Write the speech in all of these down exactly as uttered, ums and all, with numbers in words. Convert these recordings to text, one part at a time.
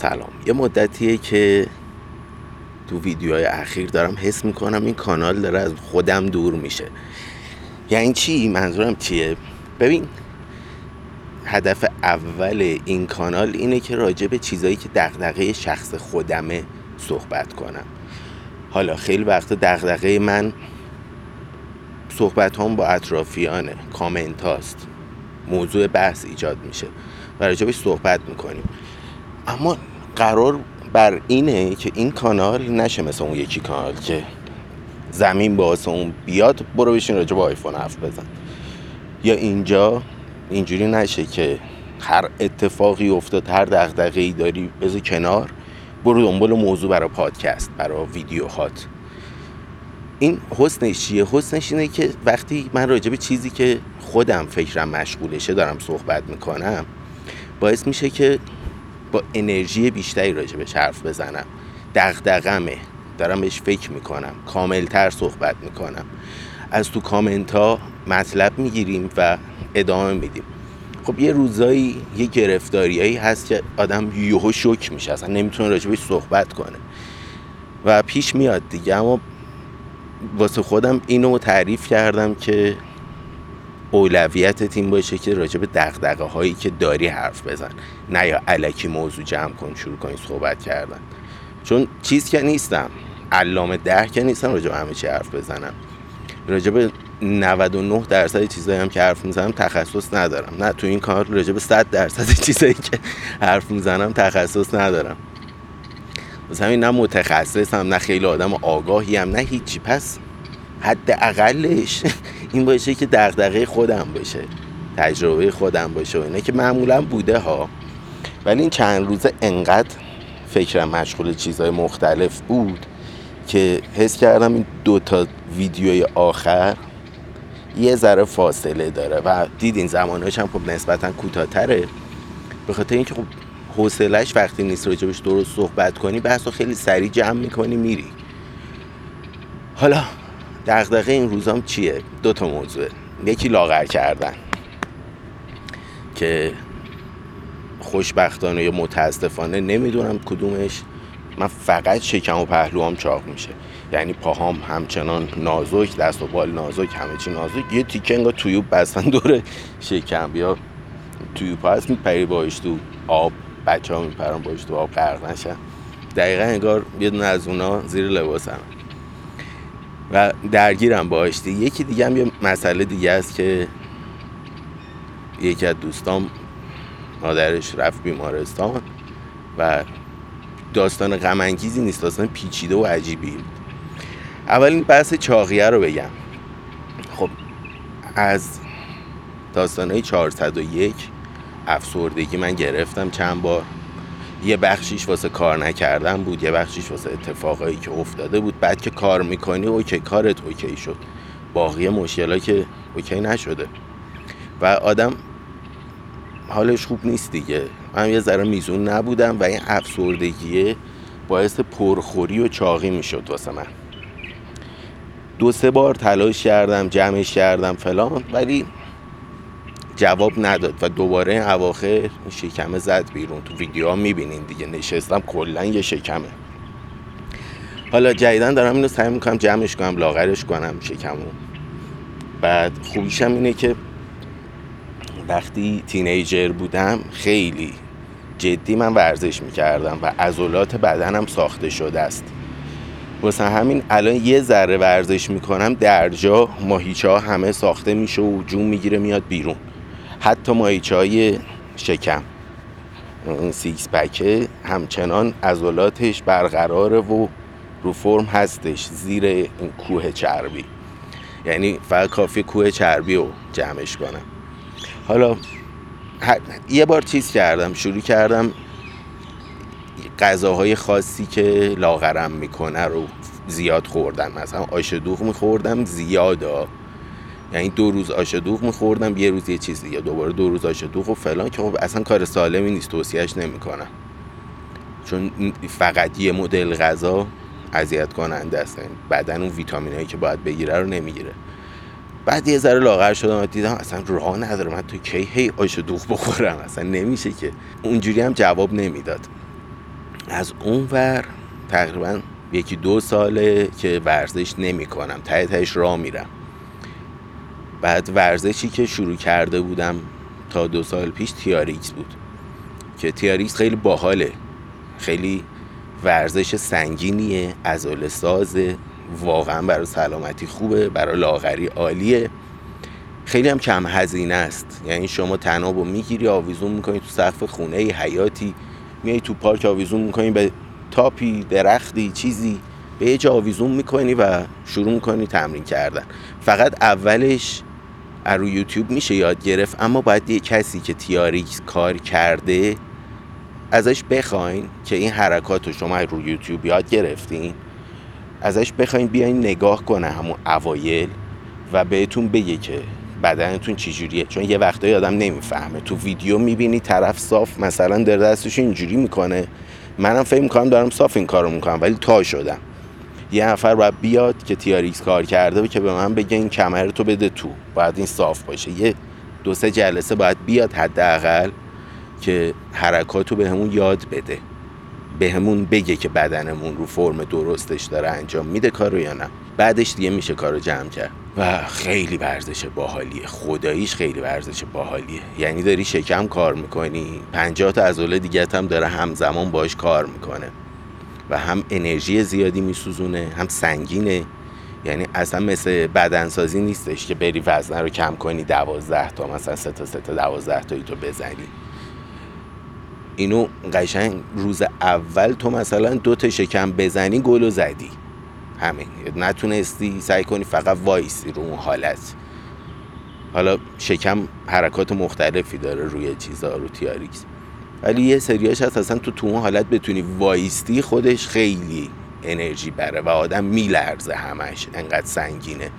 سلام. یه مدتیه که تو ویدیوهای اخیر دارم حس میکنم این کانال داره از خودم دور میشه. یعنی چی؟ منظورم چیه؟ ببین، هدف اول این کانال اینه که راجع به چیزایی که دغدغه شخص خودمه صحبت کنم. حالا خیلی وقت دغدغه من صحبت هم با اطرافیانه، کامنت هاست، موضوع بحث ایجاد میشه و راجع بهش صحبت میکنیم. اما قرار بر اینه که این کانال نشه مثل اون یکی کانال که زمین باسه اون بیاد برو بشین راجع به آیفون هفت بزن، یا اینجا اینجوری نشه که هر اتفاقی افتاد، هر دغدغه‌ای داری بذار کنار، برو دنبال موضوع برای پادکست، برای ویدیوهات. این حسنش چیه؟ حسنش اینه که وقتی من راجع به چیزی که خودم فکرم مشغولشه دارم صحبت میکنم، باعث میشه که با انرژی بیشتری راجبش حرف بزنم. دغدغمه، دارم بهش فکر میکنم، کاملتر صحبت میکنم، از تو کامنت ها مطلب میگیریم و ادامه میدیم. خب یه روزایی یه گرفتاریایی هست که آدم یهو شوک میشه، اصلا نمیتونه راجبش صحبت کنه و پیش میاد دیگه. اما واسه خودم اینو تعریف کردم که اولویتت این باشه که راجع به دغدغه هایی که داری حرف بزن، نه یا الکی موضوع جمع کن شروع کنی صحبت کردن. چون چیز که نیستم، علامه دهر که نیستم راجع به همه چی حرف بزنم. راجع به نود و نه درصد چیزایی هم که حرف میزنم تخصص ندارم. نه تو این کار راجع به صد درصد چیزایی که حرف میزنم تخصص ندارم. واسه همین نه متخصصم، هم نه خیلی آدم آگاهی، هم نه هیچی. پس حداقلش این باشه که دغدغه خودم باشه، تجربه خودم باشه و اینه که معمولا بوده ها. ولی این چند روزه انقدر فکرم مشغول چیزهای مختلف بود که حس کردم این دوتا ویدیوی آخر یه ذره فاصله داره و دیدین زمانهاش هم خب نسبتا کوتاه‌تره، به خاطر اینکه خب حوصله‌اش وقتی نیست راجبش درست صحبت کنی، بحثو خیلی سریع جمع میکنی میری. حالا دغدغه این روزام چیه؟ دو تا موضوع. یکی لاغر کردن که خوشبختانه یا متاسفانه نمیدونم کدومش، من فقط شکم و پهلوام چاق میشه. یعنی پاهام همچنان نازک، دست و بال نازک، همه چی نازک. یه تیکه انگار تویوب بستن دور شکم، یا تویوب هست میپری باهاش تو آب، بچه ها میپرن باهاش تو آب غرق نشن. دقیقا انگار یه دونه از اونا زیر لباسم و درگیرم باهاش. یکی دیگه هم یه مسئله دیگه است که یکی از دوستام مادرش رفت بیمارستان و داستان غم انگیزی نیست، داستان پیچیده و عجیبی. اول این بحث چاقیه رو بگم. خب از داستانهای چهارصد و یک افسردگی من گرفتم چند بار. یه بخشیش واسه کار نکردم بود، یه بخشیش واسه اتفاقایی که افتاده بود. بعد که کار میکنی اوکی، کارت اوکی شد، باقی مشکل‌ها که اوکی نشده و آدم حالش خوب نیست دیگه. من یه ذره میزون نبودم و این افسردگیه باعث پرخوری و چاقی میشد واسه من. دو سه بار تلاش کردم، جمعش کردم فلان، ولی جواب نداد و دوباره این اواخر شکمه زد بیرون. تو ویدیوها میبینین دیگه، نشستم کلا یه شکمه. حالا جدیدن دارم اینو سعی میکنم جمعش کنم، لاغرش کنم شکمو. بعد خوبیشم اینه که وقتی تینیجر بودم خیلی جدی من ورزش میکردم و عضلات بدنم ساخته شده است. واسه همین الان یه ذره ورزش میکنم درجا ماهیچه‌ها همه ساخته میشه و جون میگیره میاد بیرون. حتی ماهیچه‌های شکم، اون سیکس پکه، همچنان عضلاتش برقراره و رو فرم هستش زیر این کوه چربی. یعنی فقط کافی کوه چربی رو جمعش کنم. حالا یه بار چیز کردم، شروع کردم غذاهای خاصی که لاغرم میکنه رو زیاد خوردم. مثلا آش دوغ میخوردم زیادا، یعنی دو روز آش دوغ میخوردم، یه روز یه چیز دیگه، دوباره دو روز آش دوغ و فلان، که خب اصلا کار سالمی نیست، توصیهش نمیکنم. چون فقط یه مدل غذا اذیت کننده است، بدن اون ویتامینایی که باید بگیره رو نمیگیره. بعد یه ذره لاغر شدم و دیدم اصلا راه نداره من تو کی هی آش دوغ بخورم، اصلا نمیشه که. اونجوری هم جواب نمیداد. از اونور تقریبا یکی دو ساله که ورزش نمی کنم، ته تهش راه میرم. بعد ورزشی که شروع کرده بودم تا دو سال پیش تیاریکس بود که تیاریکس خیلی باحاله، خیلی ورزش سنگینیه، عضله سازه، واقعا برای سلامتی خوبه، برای لاغری عالیه، خیلی هم کم هزینه است. یعنی شما طنابو میگیری آویزون میکنی تو سقف خونه، حیاتی، میای تو پارک آویزون میکنی به تاپی، درختی، چیزی، به یه جا آویزون میکنی و شروع میکنی تمرین کردن. فقط اولش رو یوتیوب میشه یاد گرفت، اما باید یه کسی که تیاریکس کار کرده ازش بخواین که این حرکات رو شما رو یوتیوب یاد گرفتین، ازش بخواین بیاین نگاه کنه همون اوایل و بهتون بگه که بدنتون چجوریه. چون یه وقتایی آدم نمیفهمه، تو ویدیو میبینی طرف صاف مثلا در دستش اینجوری میکنه، منم فکر میکنم دارم صاف این کارو میکنم ولی تا شدم. یه نفر باید بیاد که تیاریکس کار کرده و که به من بگه این کمرتو بده تو، باید این صاف باشه. یه دو سه جلسه باید بیاد حداقل که حرکاتو به همون یاد بده، به همون بگه که بدنمون رو فرم درستش داره انجام میده کارو یا نه. بعدش دیگه میشه کارو جمع کرد و خیلی ورزش باحالیه، خداییش خیلی ورزش باحالیه. یعنی داری شکم کار میکنی، پنجاه تا عضله دیگه هم داره همزمان باش کار میکنه و هم انرژی زیادی میسوزونه، هم سنگینه. یعنی اصلا مثل بدنسازی نیستش که بری وزنه رو کم کنی دوازده تا، مثلا سه تا سه تا دوازده تایی تو بزنی. اینو قشنگ روز اول تو مثلا دو تا شکم بزنی گلو زدی، همین. نتونستی سعی کنی فقط وایسی رو اون حالت. حالا شکم حرکات مختلفی داره روی چیزا رو تیاریکس، ولی یه سریاش هست اصلا تو تو اون حالت بتونی وایستی، خودش خیلی انرژی بره و آدم میلرزه همش، انقدر سنگینه.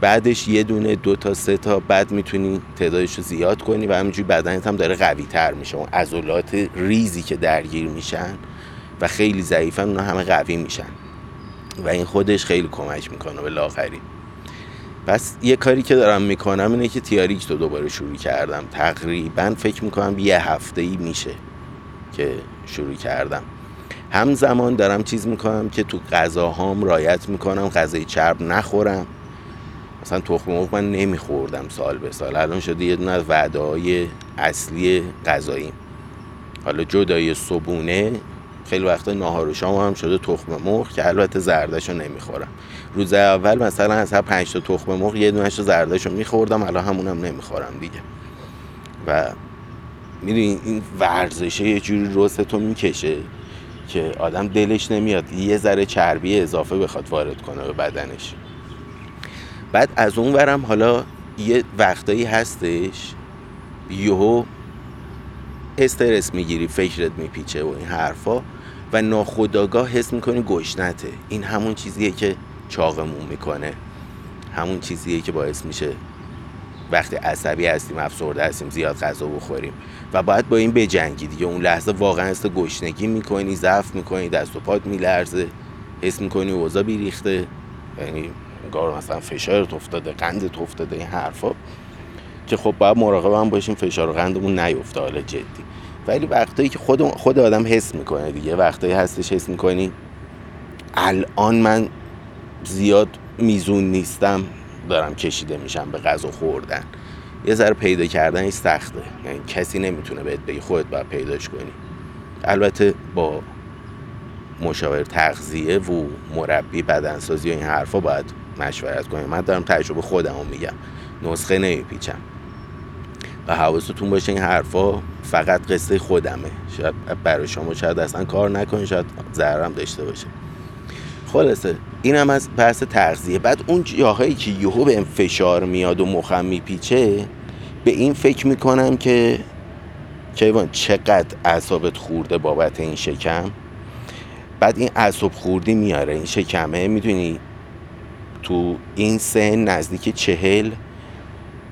بعدش یه دونه دو تا سه تا، بعد میتونی تعدادش رو زیاد کنی و همینجوری بدنت هم داره قوی تر میشه. اون عضلات ریزی که درگیر میشن و خیلی ضعیفن اونا همه قوی میشن و این خودش خیلی کمک میکنه به لاغری. پس یه کاری که دارم میکنم اینه که تیاریکس رو دوباره شروع کردم. تقریبا فکر میکنم یه هفته‌ای میشه که شروع کردم. همزمان دارم چیز میکنم که تو غذاهام رعایت میکنم، غذای چرب نخورم. مثلا تخم مرغ من نمیخوردم سال به سال، الان شده یه دونه از وعده‌های اصلی غذاییم. حالا جدای صبحونه خیلی وقتا ناهار و شام هم شده تخم مرغ که البته زردشو نمیخورم. روز اول مثلا از هر پنج تا تخم مرغ یه دونهشو زردشو میخوردم، الان همونم نمیخورم دیگه. و میدونی این ورزشه یه جوری رستو میکشه که آدم دلش نمیاد یه ذره چربی اضافه بخواد وارد کنه به بدنش. بعد از اون ورم حالا یه وقتایی هستش یهو استرس میگیری، فکرت میپیچه و این حرفا و ناخودآگاه حس میکنی گشنته. این همون چیزیه که چاقمون میکنه، همون چیزیه که باعث میشه وقتی عصبی هستیم، افسرده هستیم، زیاد غذا بخوریم و باید با این بجنگی دیگه. اون لحظه واقعا است گشنگی میکنی، ضعف میکنی، دست و پات میلرزه، حس میکنی اوضاع بیریخته، یعنی انگار مثلا فشارت افتاده، قندت افتاده، این حرفا که خب باید مراقب هم باشیم فشار و قندمون نیفته. حالا جدی ولی وقتایی که خود خود آدم حس میکنه دیگه، وقتایی هستش حس میکنی الان من زیاد میزون نیستم، دارم کشیده میشم به غذا خوردن. یه ذره پیدا کردنش سخته، یعنی کسی نمیتونه بهت بگه، خودت باید پیداش کنی. البته با مشاور تغذیه و مربی بدنسازی و این حرفا باید مشورت کنی. من دارم تجربه خودمو میگم، نسخه نمیپیچم و حواستون باشه این حرفا فقط قصه خودمه، شاید برای شما شاید اصلا کار نکنه، شاید ضررم داشته باشه. خلاصه اینم از بحث تغذیه. بعد اون جاهایی که یهو به فشار میاد و مخم میپیچه، به این فکر میکنم که کیوان چقدر اعصابت خورده بابت این شکم. بعد این اعصاب خوردی میاره این شکمه. میدونی تو این سن نزدیک چهل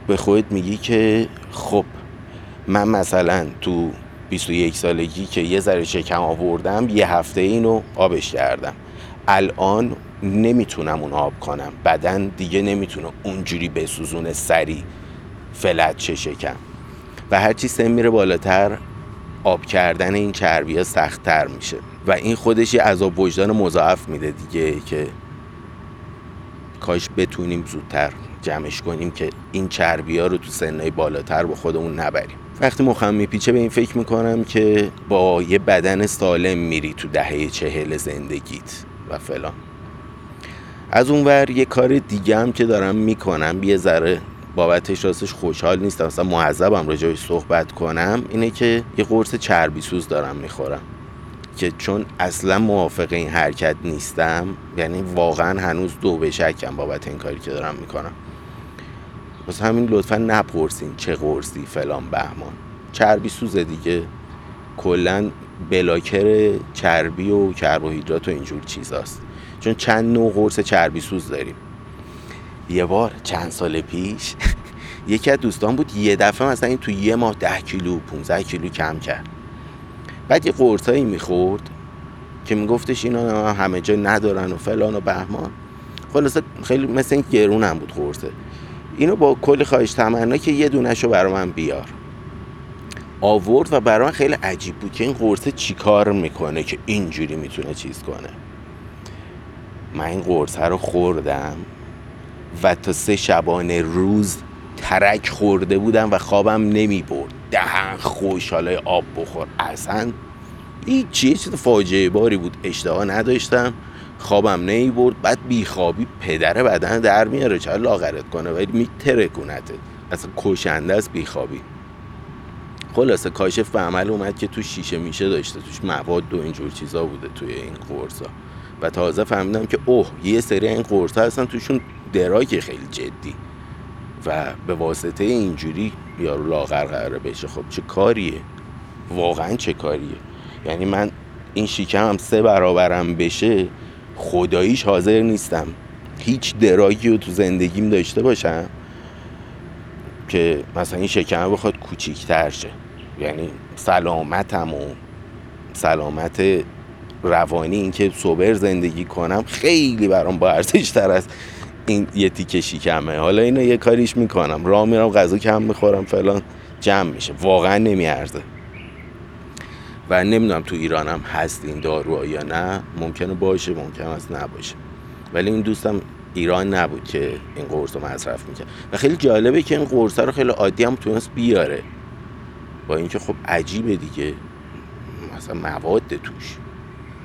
به خودت میگی که خب من مثلا تو بیست و یک سالگی که یه ذره شکم آوردم، یه هفته اینو آبش کردم، الان نمیتونم اون آب کنم، بدن دیگه نمیتونه اونجوری بسوزونه سری فلت چه شکم. و هرچی سن میره بالاتر آب کردن این چربی‌ها سخت‌تر میشه و این خودش یه عذاب وجدان مضاعف میده دیگه، که کاش بتونیم زودتر جمعش کنیم که این چربی‌ها رو تو سنای بالاتر با خودمون نبریم. وقتی مخم میپیچه به این فکر میکنم که با یه بدن سالم میری تو دهه چهل زندگیت و فلان. از اونور یه کار دیگه هم که دارم میکنم، یه ذره بابتش راستش خوشحال نیستم، مثلا معذبم راجع بهش صحبت کنم، اینه که یه قرص چربی سوز دارم میخورم که چون اصلا موافق این حرکت نیستم، یعنی واقعا هنوز دو به شکم بابت این کاری که دارم میکنم. واسه همین لطفاً نپرسین چه قرصی فلان بهمان، چربی سوزه دیگه، کلاً بلاکر چربی و کربوهیدرات و اینجور چیزاست. چون چند نوع قرص چربی سوز داریم. یه بار چند سال پیش یکی از دوستان بود یه دفعه مثلا این تو یه ماه ده کیلو پونزده کیلو کم کرد. بعد یه قرصایی میخورد که میگفتش اینا همه جا ندارن و فلان و بهمان، خلاصه خیلی مثل این گرون هم بود قرصه. اینو با کلی خواهش تمنا که یه دونهشو برا من بیار آورد و برا من خیلی عجیب بود که این قرصه چیکار میکنه که اینجوری میتونه چیز کنه. من این قرصه رو خوردم و تا سه شبانه روز ترک خورده بودم و خوابم نمی برد. دهن خوشحالای آب بخور، اصلا هیچی، چیز فاجعه باری بود. اشتها نداشتم، خوابم نمی برد. بعد بیخوابی پدر بدن در میاره، چرا لاغرت کنه ولی میترکونته، اصلا کشنده است بیخوابی. خلاصه کاشف به عمل اومد که تو شیشه میشه داشته، توش مواد و اینجور چیزا بوده توی این قرصا. و تازه فهمیدم که اوه یه سری این قرصا هستن توشون دراک خیلی جدی و به واسطه اینجوری یارو لاغر قراره بشه. خب چه کاریه، واقعا چه کاریه؟ یعنی من این شکمم سه برابرم بشه خداییش حاضر نیستم هیچ دراکی رو تو زندگیم داشته باشم که مثلا این شکمه بخواد کوچیک‌تر شه. یعنی سلامتم و سلامت روانی، این که سوبر زندگی کنم، خیلی برام با ارزش‌تر است این یه تیکه شکمه. حالا اینو یه کاریش میکنم، راه میرم غذا کم میخورم فلان، جمع میشه. واقعا نمیارزه و نمیدونم تو ایرانم هست این داروها یا نه، ممکنه باشه ممکنه از نباشه، ولی این دوستم ایران نبود که این قرص رو مصرف میکنه. و خیلی جالبه که این قرص رو خیلی عادی هم تونست بیاره، با اینکه خب عجیبه دیگه، مثلا مواد توش.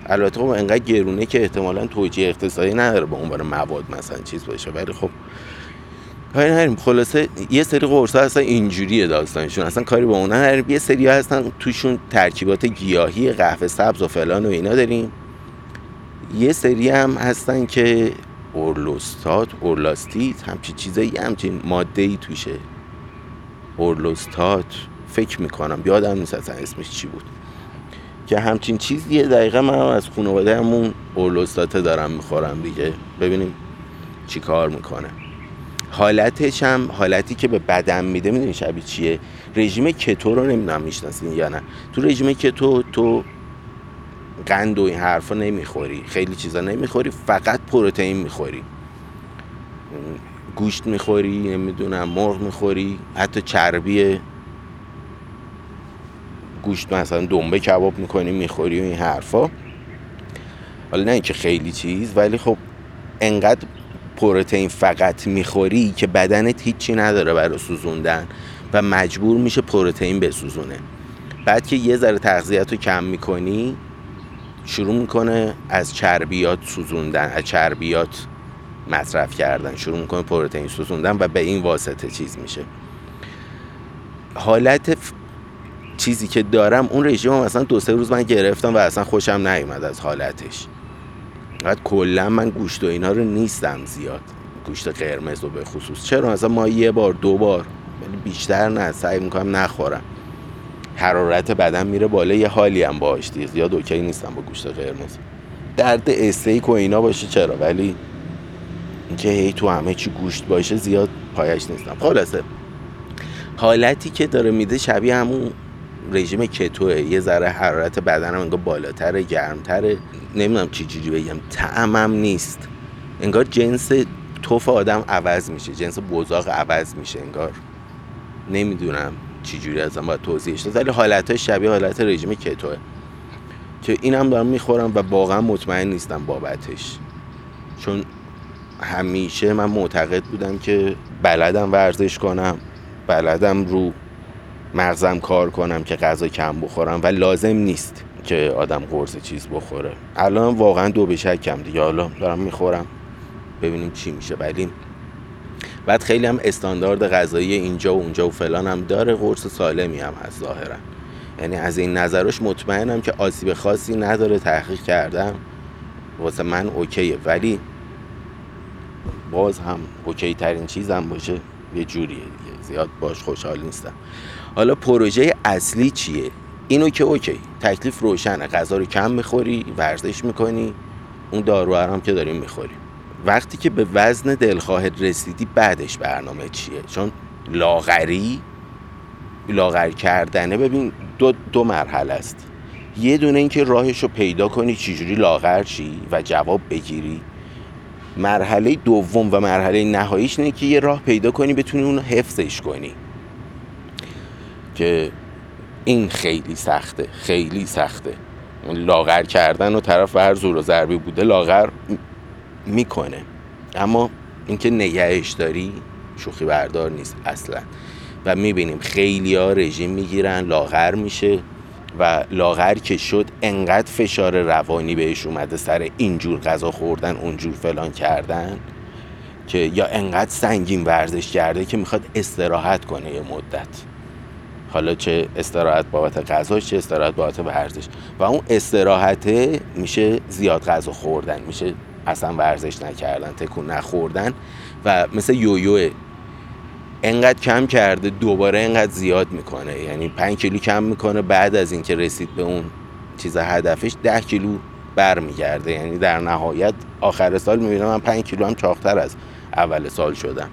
البته خب انقدر گرونه که احتمالاً توجیه اقتصادی نداره با اون باره مواد مثلا چیز باشه، ولی خب هریم. خلاصه یه سری قرصا اصلا اینجوریه داستانشون، اصلا کاری با اونها نداریم. یه سری ها هستن توشون ترکیبات گیاهی، قهوه سبز و فلان و اینا داریم. یه سری هم هستن که اورلوستات، اورلاستیت، همچین چیزایی، همچین ماده‌ای توشه. اورلوستات فکر می‌کنم، یادم نیست اصلا اسمش چی بود، که همچین چیزیه. دقیقا من از خانواده همون اورلوستاته دارم میخورم دیگه، ببینیم چی کار میکنه. حالتش هم حالتی که به بدن میده، میدونی شبیه چیه؟ رژیم کتو رو نمیدونم میشناسین یا نه. تو رژیم کتو تو قند و این حرفا نمیخوری، خیلی چیزا نمیخوری، فقط پروتئین میخوری، گوشت میخوری، نمیدونم مرغ میخوری، حتی چربی گوشت مثلا دنبه کباب میکنی میخوری و این حرفا. حالا نه اینکه خیلی چیز، ولی خب انقدر پروتئین فقط میخوری که بدنت هیچی نداره برای سوزوندن و مجبور میشه پروتئین بسوزونه. بعد که یه ذره تغذیت رو کم میکنی، شروع میکنه از چربیات سوزوندن، از چربیات مصرف کردن، شروع میکنه پروتئین سوزوندن و به این واسطه چیز میشه. حالت چیزی که دارم اون رژیم، مثلا دو سه روز من گرفتم و اصلا خوشم نیومد از حالتش. بعد کلا من گوشت و اینا رو نیستم زیاد، گوشت قرمز رو به خصوص، چرا مثلا ما یه بار دو بار، ولی بیشتر نه، سعی میکنم نخورم. حرارت بدن میره بالا، یه حالی هم باهاش دیگه، یا اوکی نیستم با گوشت قرمز. درد استیک و اینا باشه چرا، ولی اینکه هی تو همه چی گوشت باشه زیاد پایش نیستم. خلاصه حالتی که داره میده شبیه همون رژیم کتوه، یه ذره حرارت بدنم انگار بالاتره، گرمتره، نمیدونم چی جوری بگم، طعمم نیست، انگار جنس توف آدم عوض میشه، جنس بزاق عوض میشه، انگار نمیدونم چجوری ازم باید توضیحش داد، ولی حالت‌های شبیه حالت رژیم کتوه که اینم دارم میخورم و واقعا مطمئن نیستم بابتش، چون همیشه من معتقد بودم که بلدم ورزش کنم، بلدم رو مغزم کار کنم که غذا کم بخورم و لازم نیست که آدم قرص چیز بخوره. الان واقعا دو به شکم دیگه، حالا دارم میخورم ببینیم چی میشه. ولی بعد خیلی هم استاندارد غذایی اینجا و اونجا و فلان هم داره، قرص سالمی هم هست ظاهرا، یعنی از این نظرش مطمئنم که آسیب خاصی نداره، تحقیق کردم واسه من اوکیه. ولی باز هم اوکی ترین چیزم باشه یه جوریه دیگه، زیاد باش خوشحال نیستم. حالا پروژه اصلی چیه؟ اینو که اوکی تکلیف روشنه، غذا رو کم میخوری، ورزش میکنی، اون دارو هم که داریم میخوری. وقتی که به وزن دلخواهت رسیدی بعدش برنامه چیه؟ چون لاغری لاغر کردنه ببین دو, دو مرحله است. یه دونه این که راهش رو پیدا کنی چجوری لاغر شی و جواب بگیری، مرحله دوم و مرحله نهاییش اینه که یه راه پیدا کنی بتونی اون حفظش کنی، که این خیلی سخته، خیلی سخته. لاغر کردن و طرف هر زور و ضربی بوده لاغر میکنه، اما اینکه نگهش داری شوخی بردار نیست اصلا. و میبینیم خیلی ها رژیم میگیرن، لاغر میشه و لاغر که شد انقدر فشار روانی بهش اومده سر اینجور غذا خوردن، اونجور فلان کردن، که یا انقدر سنگین ورزش کرده که میخواد استراحت کنه یه مدت، حالا چه استراحت بابت غذا چه استراحت بابت ورزش، و اون استراحته میشه زیاد غذا خوردن، میشه اصلا ورزش نکردن، تکون نخوردن و مثل یویوه، انقدر کم کرده دوباره انقدر زیاد میکنه، یعنی پنج کیلو کم میکنه، بعد از اینکه رسید به اون چیز هدفش ده کیلو برمیگرده. یعنی در نهایت آخر سال میبینم من پنج کیلو هم چاقتر از اول سال شدم.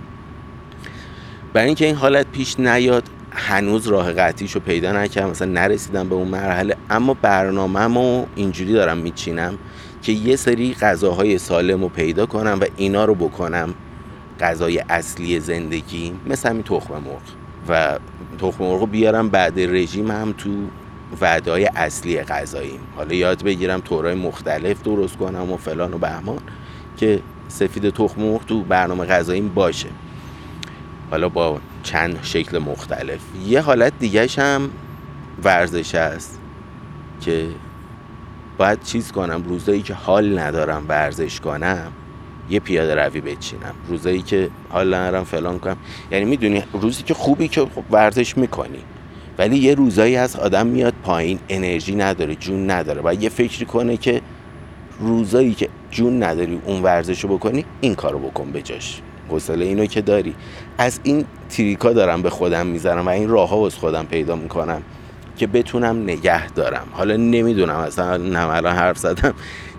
برای اینکه این حالت پیش نیاد هنوز راه قطعیشو پیدا نکردم، مثلا نرسیدم به اون مرحله، اما برنامه‌مو اینجوری دارم میچینم که یه سری غذاهای سالم رو پیدا کنم و اینا رو بکنم غذای اصلی زندگی، مثل همین تخم مرغ، و تخم مرغ رو بیارم بعد رژیم هم تو وعده‌های اصلی غذاییم، حالا یاد بگیرم طورهای مختلف درست کنم و فلان و بهمان، که سفید تخم مرغ تو برنامه غذاییم باشه، حالا با چند شکل مختلف. یه حالت دیگه‌ش هم ورزش است که باید چیز کنم، روزایی که حال ندارم ورزش کنم یه پیاده روی بچینم، روزایی که حال ندارم فلان کنم، یعنی میدونی روزی که خوبی که خب ورزش میکنی، ولی یه روزایی از آدم میاد پایین، انرژی نداره، جون نداره، باید یه فکری کنه که روزایی که جون نداری اون ورزشو بکنی این کارو بکن بجاش، حوصله اینو که داری. از این تریکا دارم به خودم میذارم و این راهها واسه خودم پیدا میکنم که بتونم نگه دارم. حالا نمیدونم اصلا الان حرف زدم،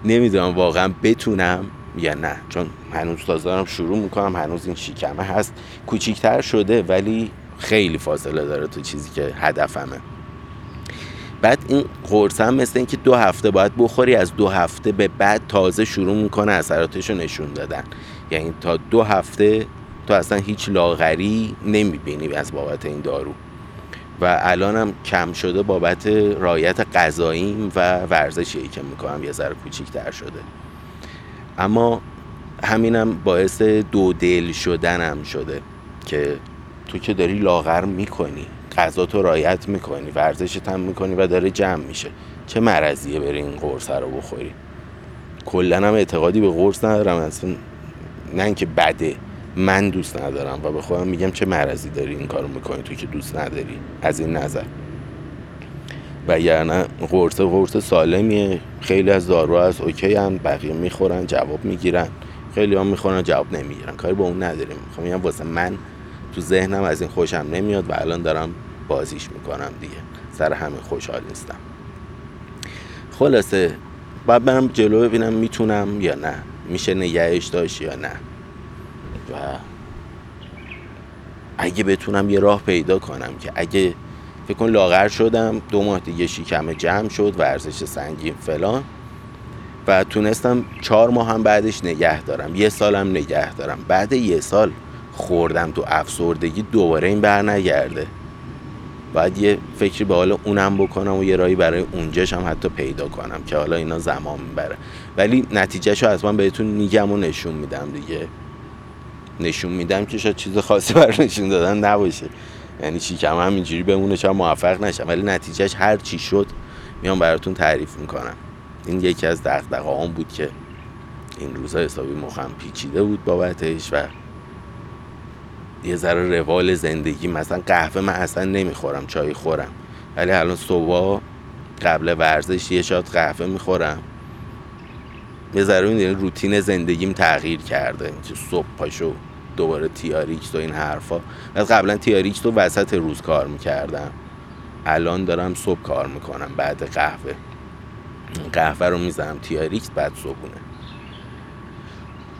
نمیدونم واقعا بتونم یا نه، چون هنوز تازه دارم شروع میکنم، هنوز این شکمه هست، کوچیکتر شده ولی خیلی فاصله داره تو چیزی که هدفمه. بعد این قرص هم مثل این که دو هفته باید بخوری، از دو هفته به بعد تازه شروع میکنه اثراتشو نشون دادن، یعنی تا دو هفته تو اصلا هیچ لاغری نمیبینی از بابت این دارو. و الانم کم شده بابت رعایت غذاییم و ورزشی که میکنم یه ذره کوچیک‌تر شده، اما همینم باعث دو دل شدنم شده که تو که داری لاغر میکنی، غذا تو رعایت میکنی، ورزشت هم میکنی و داره جمع میشه، چه مرضیه بری این قرص رو بخوری. کلن هم اعتقادی به قرص ندارم اصلا، نه اینکه بده، من دوست ندارم و به خودم میگم چه مرضی داری این کارو میکنی تو که دوست نداری از این نظر. و یعنی قرص قرص سالمیه، خیلی از داروها هست اوکی هم، بقیه میخورن جواب میگیرن، خیلی هم میخورن جواب نمیگیرن، کاری با اون نداریم. میخوام میگم واسه من تو ذهنم از این خوشم نمیاد و الان دارم بازیش میکنم دیگه، سر همه خوشحال نیستم. خلاصه باید برم جلو ببینم میتونم یا نه، میشه نگهش داشت یا نه، و اگه بتونم یه راه پیدا کنم که اگه فکر کن لاغر شدم دو ماه دیگه شکم جمع شد، ورزش سنگین فلان، و تونستم چهار ماه هم بعدش نگه دارم، یه سال هم نگه دارم، بعد یه سال خوردم تو افسردگی دوباره این برنگرده، باید یه فکری به حال اونم بکنم و یه راهی برای اونجاش هم حتی پیدا کنم که حالا اینا زمان میبره، ولی نتیجهشو حتما بهتون میگم و نشون میدم دیگه. نشون میدم که شاید چیز خاصی برای نشون دادن نباشه، یعنی چی کم همینجوری بمونه شاید موفق نشم، ولی نتیجهش هر چی شد میام براتون تعریف میکنم. این یکی از دغدغه‌هام بود که این روزا حسابی مخم پیچیده بود بابتش و یه ذره روال زندگی. مثلا قهوه من اصلا نمیخورم، چای خورم، ولی الان صبح قبل ورزش یه شات قهوه میخورم. یه ذره این روتین زندگیم تغییر کرده، صبح پاشو دوباره تیاریکس و این حرفا. قبلا تیاریکس رو وسط روز کار میکردم، الان دارم صبح کار میکنم. بعد قهوه قهوه رو میزنم تیاریکس، بعد صبحونه.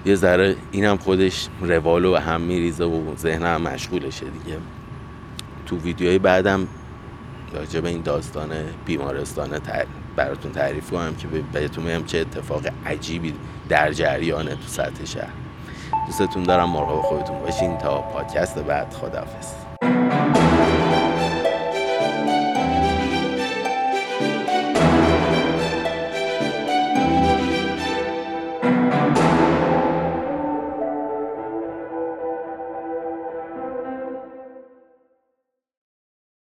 یه ذره اینم خودش روالو هم میریزه و ذهنم مشغولشه دیگه. تو ویدیوهای بعدم راجع به این داستان بیمارستانه تر براتون تعریف کنم که بهتون میگم چه اتفاق عجیبی در جریانه تو سطح شهر. دوستتون دارم، مراقب خودتون باشین تا پادکست بعد. خداحافظ.